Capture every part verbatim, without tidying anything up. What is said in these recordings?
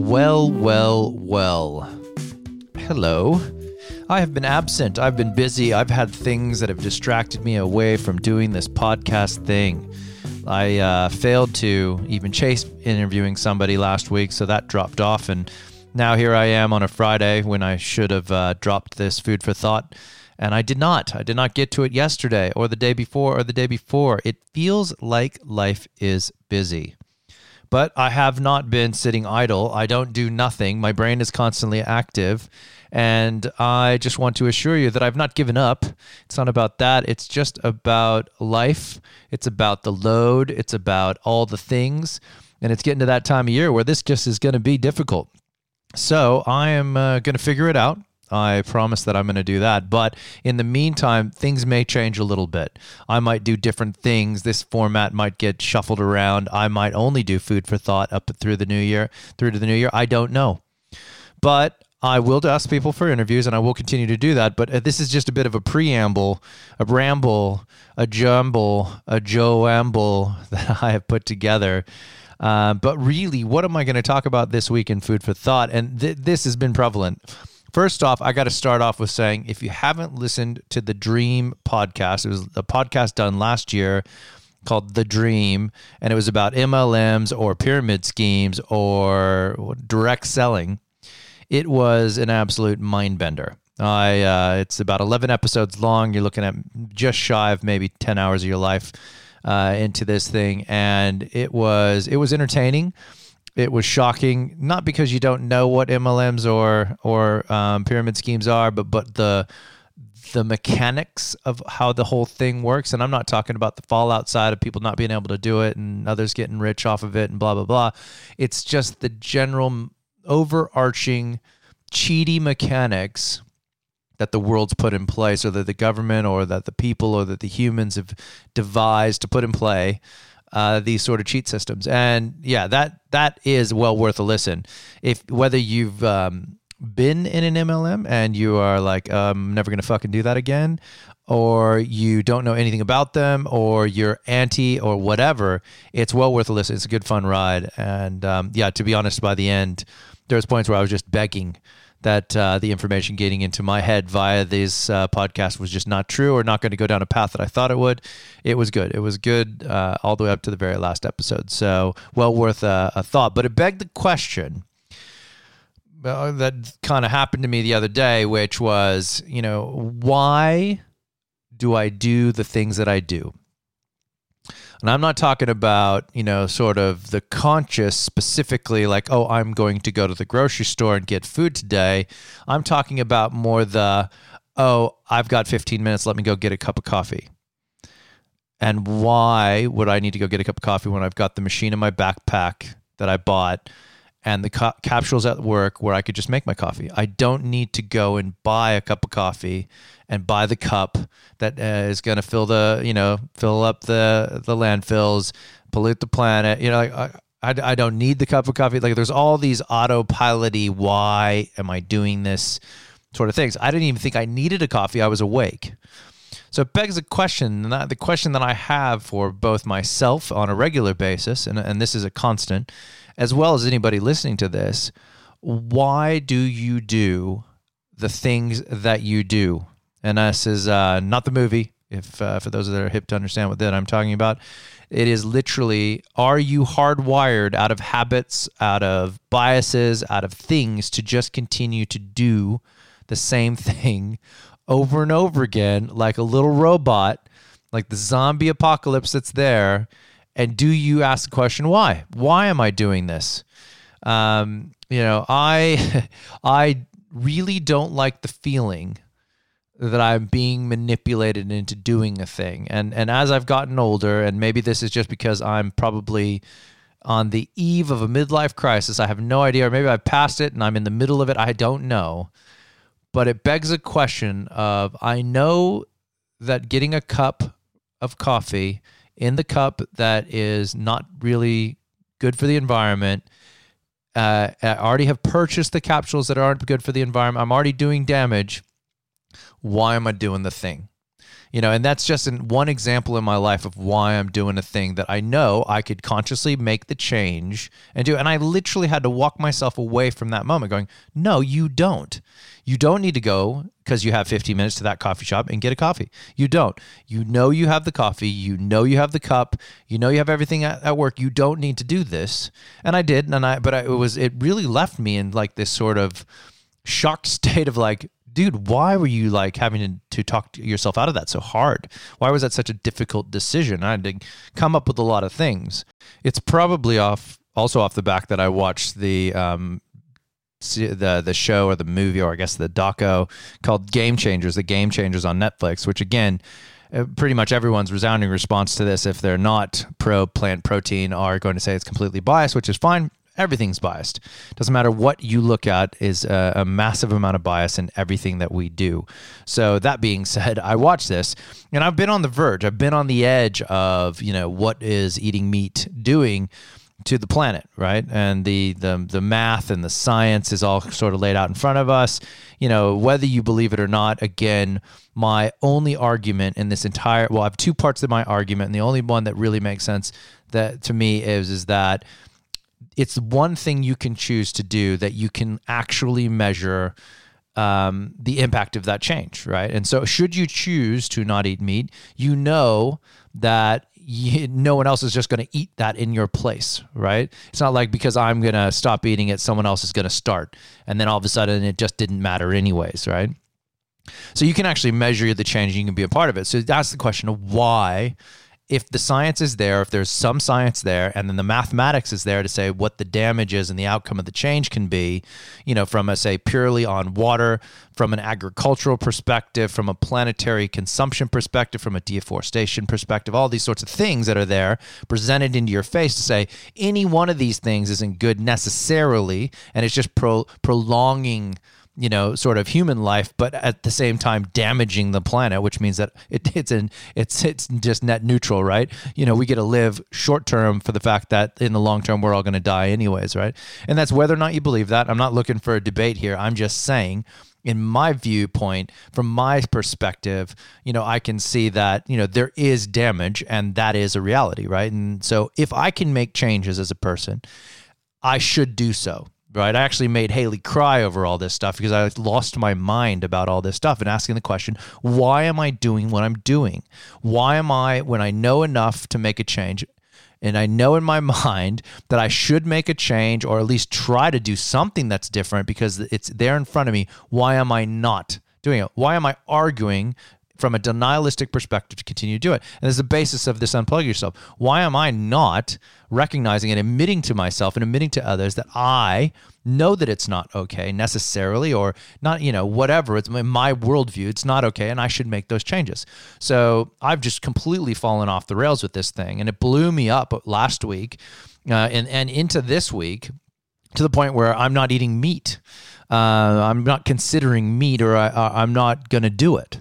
Well, well, well. Hello. I have been absent. I've been busy. I've had things that have distracted me away from doing this podcast thing. I uh, failed to even chase interviewing somebody last week, so that dropped off. And now here I am on a Friday when I should have uh, dropped this food for thought. And I did not. I did not get to it yesterday or the day before or the day before. It feels like life is busy. But I have not been sitting idle. I don't do nothing. My brain is constantly active. And I just want to assure you that I've not given up. It's not about that. It's just about life. It's about the load. It's about all the things. And it's getting to that time of year where this just is going to be difficult. So I am uh, going to figure it out. I promise that I'm going to do that. But in the meantime, things may change a little bit. I might do different things. This format might get shuffled around. I might only do food for thought up through the new year, through to the new year. I don't know. But I will ask people for interviews, and I will continue to do that. But this is just a bit of a preamble, a ramble, a jumble, a joamble that I have put together. Uh, but really, what am I going to talk about this week in food for thought? And th- this has been prevalent. First off, I got to start off with saying, if you haven't listened to The Dream podcast, it was a podcast done last year called The Dream, and it was about M L Ms or pyramid schemes or direct selling. It was an absolute mind bender. I uh, it's about eleven episodes long. You're looking at just shy of maybe ten hours of your life uh, into this thing, and it was it was entertaining. It was shocking, not because you don't know what M L Ms or or um, pyramid schemes are, but but the the mechanics of how the whole thing works. And I'm not talking about the fallout side of people not being able to do it and others getting rich off of it and blah, blah, blah. It's just the general overarching cheaty mechanics that the world's put in place, or that the government or that the people or that the humans have devised to put in play. Uh, these sort of cheat systems. And yeah, that that is well worth a listen. If whether you've um, been in an M L M and you are like, I'm never going to fucking do that again, or you don't know anything about them, or you're anti or whatever, it's well worth a listen. It's a good fun ride. And um, yeah, to be honest, by the end, there was points where I was just begging that uh, the information getting into my head via this uh, podcast was just not true, or not going to go down a path that I thought it would. It was good. It was good uh, all the way up to the very last episode. So well worth a, a thought. But it begged the question uh, that kind of happened to me the other day, which was, you know, why do I do the things that I do? And I'm not talking about, you know, sort of the conscious specifically like, oh, I'm going to go to the grocery store and get food today. I'm talking about more the, oh, I've got fifteen minutes. Let me go get a cup of coffee. And why would I need to go get a cup of coffee when I've got the machine in my backpack that I bought and the co- capsules at work where I could just make my coffee? I don't need to go and buy a cup of coffee and buy the cup that uh, is going to fill the, you know, fill up the, the landfills, pollute the planet. You know, like, I, I, I don't need the cup of coffee. Like, there's all these autopilot-y, why am I doing this sort of things. I didn't even think I needed a coffee. I was awake. So it begs a question, the question that I have for both myself on a regular basis, and, and this is a constant, as well as anybody listening to this, why do you do the things that you do? And this is uh, not the movie, if uh, for those that are hip to understand what that I'm talking about. It is literally, are you hardwired out of habits, out of biases, out of things to just continue to do the same thing over and over again, like a little robot, like the zombie apocalypse that's there? And do you ask the question, why? Why am I doing this? Um, you know, I I really don't like the feeling that I'm being manipulated into doing a thing. And and as I've gotten older, and maybe this is just because I'm probably on the eve of a midlife crisis, I have no idea, or maybe I've passed it and I'm in the middle of it, I don't know. But it begs a question of, I know that getting a cup of coffee in the cup that is not really good for the environment, uh, I already have purchased the capsules that aren't good for the environment, I'm already doing damage, why am I doing the thing? You know, and that's just in one example in my life of why I'm doing a thing that I know I could consciously make the change and do. And I literally had to walk myself away from that moment going, no, you don't. You don't need to go because you have fifteen minutes to that coffee shop and get a coffee. You don't. You know you have the coffee. You know you have the cup. You know you have everything at, at work. You don't need to do this. And I did. And I, but I, it was, it really left me in like this sort of shocked state of like, dude, why were you like having to, to talk to yourself out of that so hard? Why was that such a difficult decision? I had to come up with a lot of things. It's probably off, also off the back that I watched the um, the the show or the movie or I guess the doco called Game Changers, the Game Changers on Netflix, which again, pretty much everyone's resounding response to this, if they're not pro plant protein, are going to say it's completely biased, which is fine. Everything's biased. Doesn't matter what you look at, is a, a massive amount of bias in everything that we do. So that being said, I watch this and I've been on the verge. I've been on the edge of, you know, what is eating meat doing to the planet, right? And the, the the math and the science is all sort of laid out in front of us. You know, whether you believe it or not, again, my only argument in this entire, well, I have two parts of my argument, and the only one that really makes sense that to me is, is that it's one thing you can choose to do that you can actually measure um, the impact of that change, right? And so should you choose to not eat meat, you know that you, no one else is just going to eat that in your place, right? It's not like because I'm going to stop eating it, someone else is going to start. And then all of a sudden it just didn't matter anyways, right? So you can actually measure the change and you can be a part of it. So that's the question of why. If the science is there, if there's some science there, and then the mathematics is there to say what the damage is and the outcome of the change can be, you know, from a, say, purely on water, from an agricultural perspective, from a planetary consumption perspective, from a deforestation perspective, all these sorts of things that are there presented into your face to say any one of these things isn't good necessarily, and it's just pro- prolonging you know, sort of human life, but at the same time damaging the planet, which means that it, it's an, it's it's just net neutral, right? You know, we get to live short term for the fact that in the long term, we're all going to die anyways, right? And that's whether or not you believe that. I'm not looking for a debate here. I'm just saying, in my viewpoint, from my perspective, you know, I can see that, you know, there is damage and that is a reality, right? And so if I can make changes as a person, I should do so. Right, I actually made Haley cry over all this stuff because I lost my mind about all this stuff and asking the question, why am I doing what I'm doing? Why am I, when I know enough to make a change, and I know in my mind that I should make a change or at least try to do something that's different because it's there in front of me, why am I not doing it? Why am I arguing from a denialistic perspective to continue to do it? And there's the basis of this unplug yourself. Why am I not recognizing and admitting to myself and admitting to others that I know that it's not okay necessarily, or not, you know, whatever. It's my, my worldview. It's not okay. And I should make those changes. So I've just completely fallen off the rails with this thing. And it blew me up last week uh, and, and into this week to the point where I'm not eating meat. Uh, I'm not considering meat, or I, I, I'm not going to do it.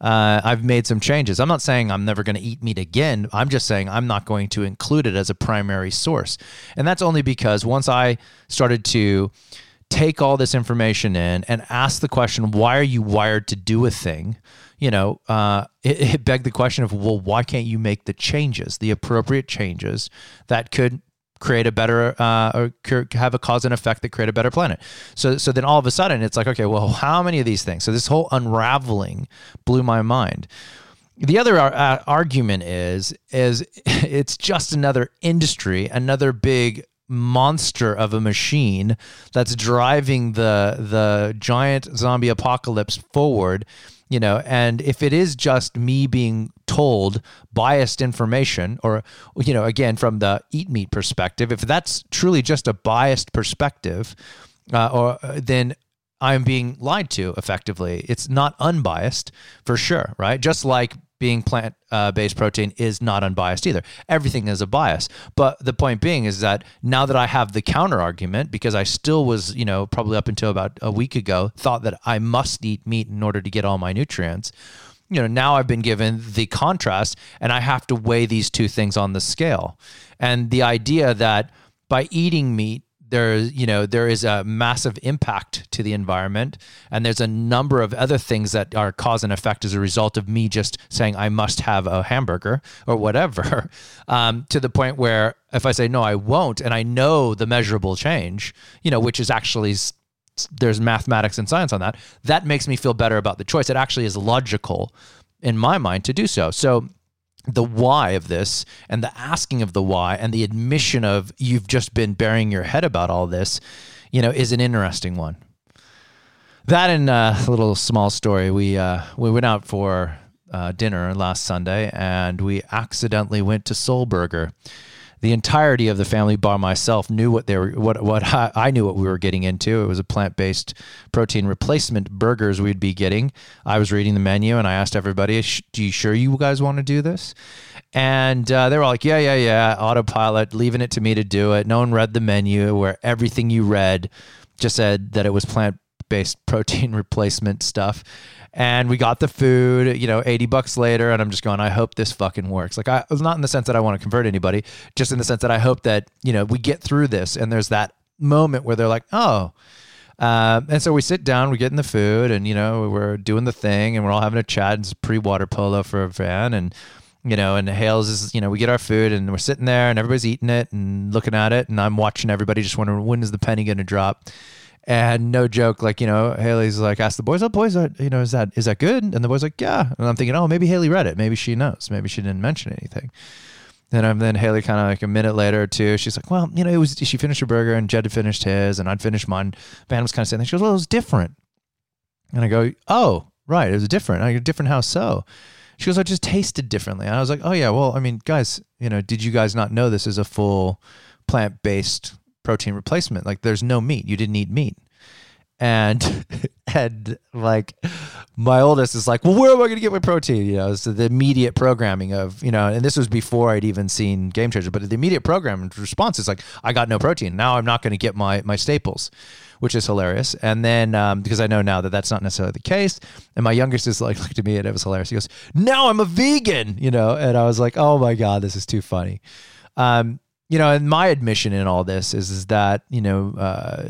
Uh, I've made some changes. I'm not saying I'm never going to eat meat again. I'm just saying I'm not going to include it as a primary source. And that's only because once I started to take all this information in and ask the question, why are you wired to do a thing? You know, uh, it, it begged the question of, well, why can't you make the changes, the appropriate changes that could create a better, uh, or have a cause and effect that create a better planet. So, so then all of a sudden it's like, okay, well, how many of these things? So this whole unraveling blew my mind. The other uh, argument is, is it's just another industry, another big monster of a machine that's driving the, the giant zombie apocalypse forward. You know, and if it is just me being told biased information, or, you know, again, from the eat meat perspective, if that's truly just a biased perspective, uh, or uh, then I'm being lied to effectively. It's not unbiased for sure, right? Just like being plant-based uh, protein is not unbiased either. Everything is a bias. But the point being is that now that I have the counter argument, because I still was, you know, probably up until about a week ago, thought that I must eat meat in order to get all my nutrients. You know, now I've been given the contrast and I have to weigh these two things on the scale. And the idea that by eating meat, there's, you know, there is a massive impact to the environment, and there's a number of other things that are cause and effect as a result of me just saying I must have a hamburger or whatever, um, to the point where if I say, no, I won't, and I know the measurable change, you know, which is actually, there's mathematics and science on that, that makes me feel better about the choice. It actually is logical in my mind to do so. So the why of this, and the asking of the why, and the admission of you've just been burying your head about all this, you know, is an interesting one. That and uh, a little small story. We uh, we went out for uh, dinner last Sunday, and we accidentally went to Soul Burger. The entirety of the family bar myself knew what they were, what what I, I knew what we were getting into. It was a plant-based protein replacement burgers we'd be getting. I was reading the menu and I asked everybody, "Do you sure you guys want to do this?" And uh, they were all like, "Yeah, yeah, yeah." Autopilot, leaving it to me to do it. No one read the menu, where everything you read just said that it was plant-based protein replacement stuff. And we got the food, you know, eighty bucks later, and I'm just going, I hope this fucking works. Like, I was not in the sense that I want to convert anybody, just in the sense that I hope that, you know, we get through this. And there's that moment where they're like, oh. Um, and so we sit down, we're getting the food, and, you know, we're doing the thing, and we're all having a chat. It's pre-water polo for a fan. And, you know, and Hales is, you know, we get our food, and we're sitting there, and everybody's eating it and looking at it. And I'm watching everybody just wondering, when is the penny going to drop? And no joke, like, you know, Haley's like, ask the boys, oh, boys, are, you know, is that is that good? And the boys like, yeah. And I'm thinking, oh, maybe Haley read it. Maybe she knows. Maybe she didn't mention anything. And I'm, then Haley kind of like a minute later or two, she's like, well, you know, it was, she finished her burger, and Jed had finished his, and I'd finished mine. Van was kind of sitting there. She goes, well, it was different. And I go, oh, right, it was different. I go, different how so? She goes, I just tasted differently. And I was like, oh, yeah, well, I mean, guys, you know, did you guys not know this is a full plant-based protein replacement? Like, there's no meat. You didn't eat meat. And and like my oldest is like, well, where am I going to get my protein? You know, so the immediate programming of, you know, and this was before I'd even seen Game Changers, but the immediate program response is like, I got no protein. Now I'm not going to get my my staples, which is hilarious. And then um, because I know now that that's not necessarily the case. And my youngest is like, looked at me and it was hilarious. He goes, now I'm a vegan, you know? And I was like, oh my God, this is too funny. Um, You know, and my admission in all this is, is that, you know, uh,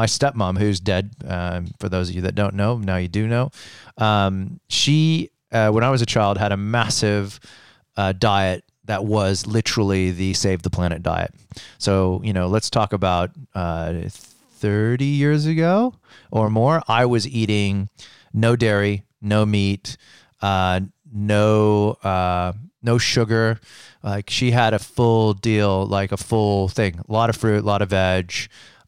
my stepmom, who's dead, um, for those of you that don't know, now you do know, um, she, uh, when I was a child, had a massive uh, diet that was literally the Save the Planet diet. So, you know, let's talk about uh, thirty years ago or more, I was eating no dairy, no meat, uh, no... Uh, no sugar. Like, she had a full deal, like a full thing, a lot of fruit, a lot of veg,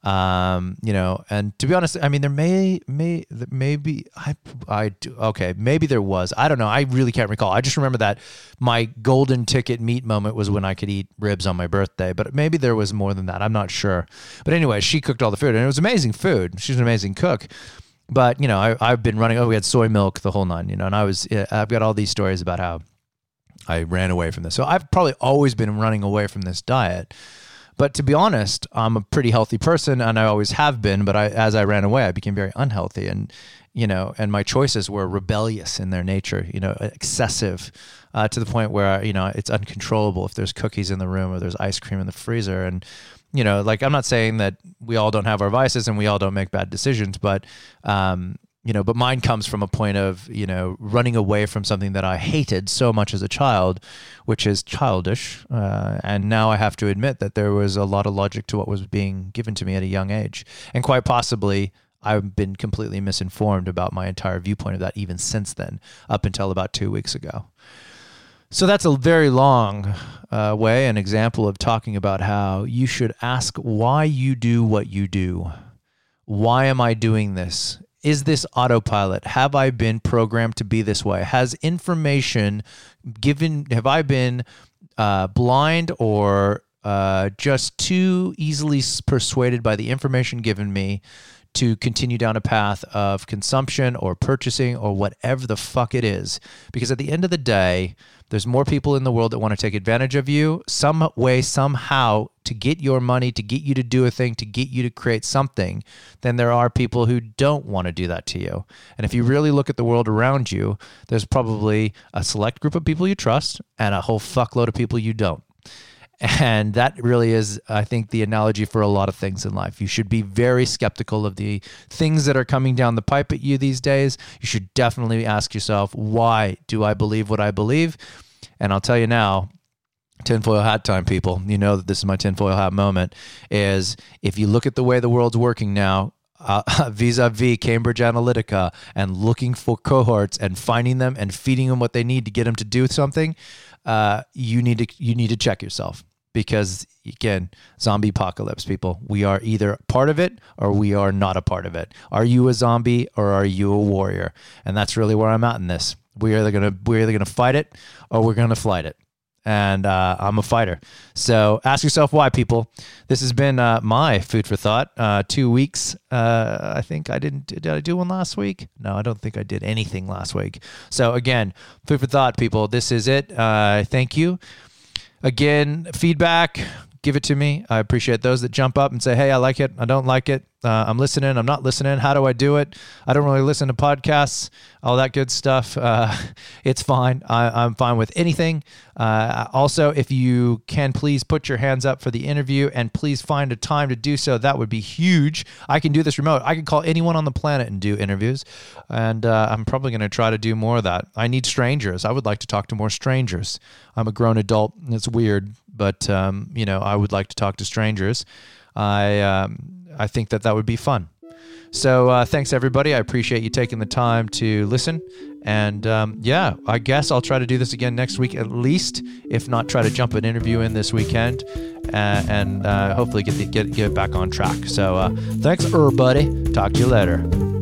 um, you know, and to be honest, I mean, there may, may, maybe I, I do. Okay. Maybe there was, I don't know. I really can't recall. I just remember that my golden ticket meat moment was when I could eat ribs on my birthday, but maybe there was more than that. I'm not sure. But anyway, she cooked all the food, and it was amazing food. She's an amazing cook. But, you know, I, I've been running, oh, we had soy milk, the whole nine, you know, and I was, I've got all these stories about how I ran away from this. So I've probably always been running away from this diet. But to be honest, I'm a pretty healthy person, and I always have been. But I, as I ran away, I became very unhealthy, and, you know, and my choices were rebellious in their nature, you know, excessive uh, to the point where, you know, it's uncontrollable if there's cookies in the room or there's ice cream in the freezer. And, you know, like, I'm not saying that we all don't have our vices and we all don't make bad decisions, but, um, you know, but mine comes from a point of, you know, running away from something that I hated so much as a child, which is childish. Uh, and now I have to admit that there was a lot of logic to what was being given to me at a young age. And quite possibly, I've been completely misinformed about my entire viewpoint of that even since then, up until about two weeks ago. So that's a very long uh, way, an example of talking about how you should ask why you do what you do. Why am I doing this? Is this autopilot? Have I been programmed to be this way? Has information given, have I been uh, blind or uh, just too easily persuaded by the information given me to continue down a path of consumption or purchasing or whatever the fuck it is? Because at the end of the day, there's more people in the world that want to take advantage of you some way, somehow, to get your money, to get you to do a thing, to get you to create something, then there are people who don't want to do that to you. And if you really look at the world around you, there's probably a select group of people you trust and a whole fuckload of people you don't. And that really is, I think, the analogy for a lot of things in life. You should be very skeptical of the things that are coming down the pipe at you these days. You should definitely ask yourself, why do I believe what I believe? And I'll tell you now, tinfoil hat time, people, you know that this is my tinfoil hat moment, is if you look at the way the world's working now, Uh, vis-a-vis Cambridge Analytica and looking for cohorts and finding them and feeding them what they need to get them to do something, uh, you need to you need to check yourself, because again, zombie apocalypse, people. We are either part of it or we are not a part of it. Are you a zombie or are you a warrior? And that's really where I'm at in this. We're either gonna we're either gonna fight it or we're gonna flight it. And uh, I'm a fighter. So ask yourself why, people. This has been uh, my Food for Thought. Uh, two weeks. Uh, I think I didn't. Did I do one last week? No, I don't think I did anything last week. So again, Food for Thought, people. This is it. Uh, thank you. Again, feedback. Give it to me. I appreciate those that jump up and say, hey, I like it. I don't like it. Uh, I'm listening. I'm not listening. How do I do it? I don't really listen to podcasts, all that good stuff. Uh, it's fine. I, I'm fine with anything. Uh, also, if you can, please put your hands up for the interview and please find a time to do so. That would be huge. I can do this remote. I can call anyone on the planet and do interviews. And uh, I'm probably going to try to do more of that. I need strangers. I would like to talk to more strangers. I'm a grown adult. And it's weird, but um, you know, I would like to talk to strangers. I um, I think that that would be fun. So uh, thanks, everybody. I appreciate you taking the time to listen. And um, yeah, I guess I'll try to do this again next week at least, if not try to jump an interview in this weekend uh, and uh, hopefully get, the, get, get back on track. So uh, thanks, everybody. Talk to you later.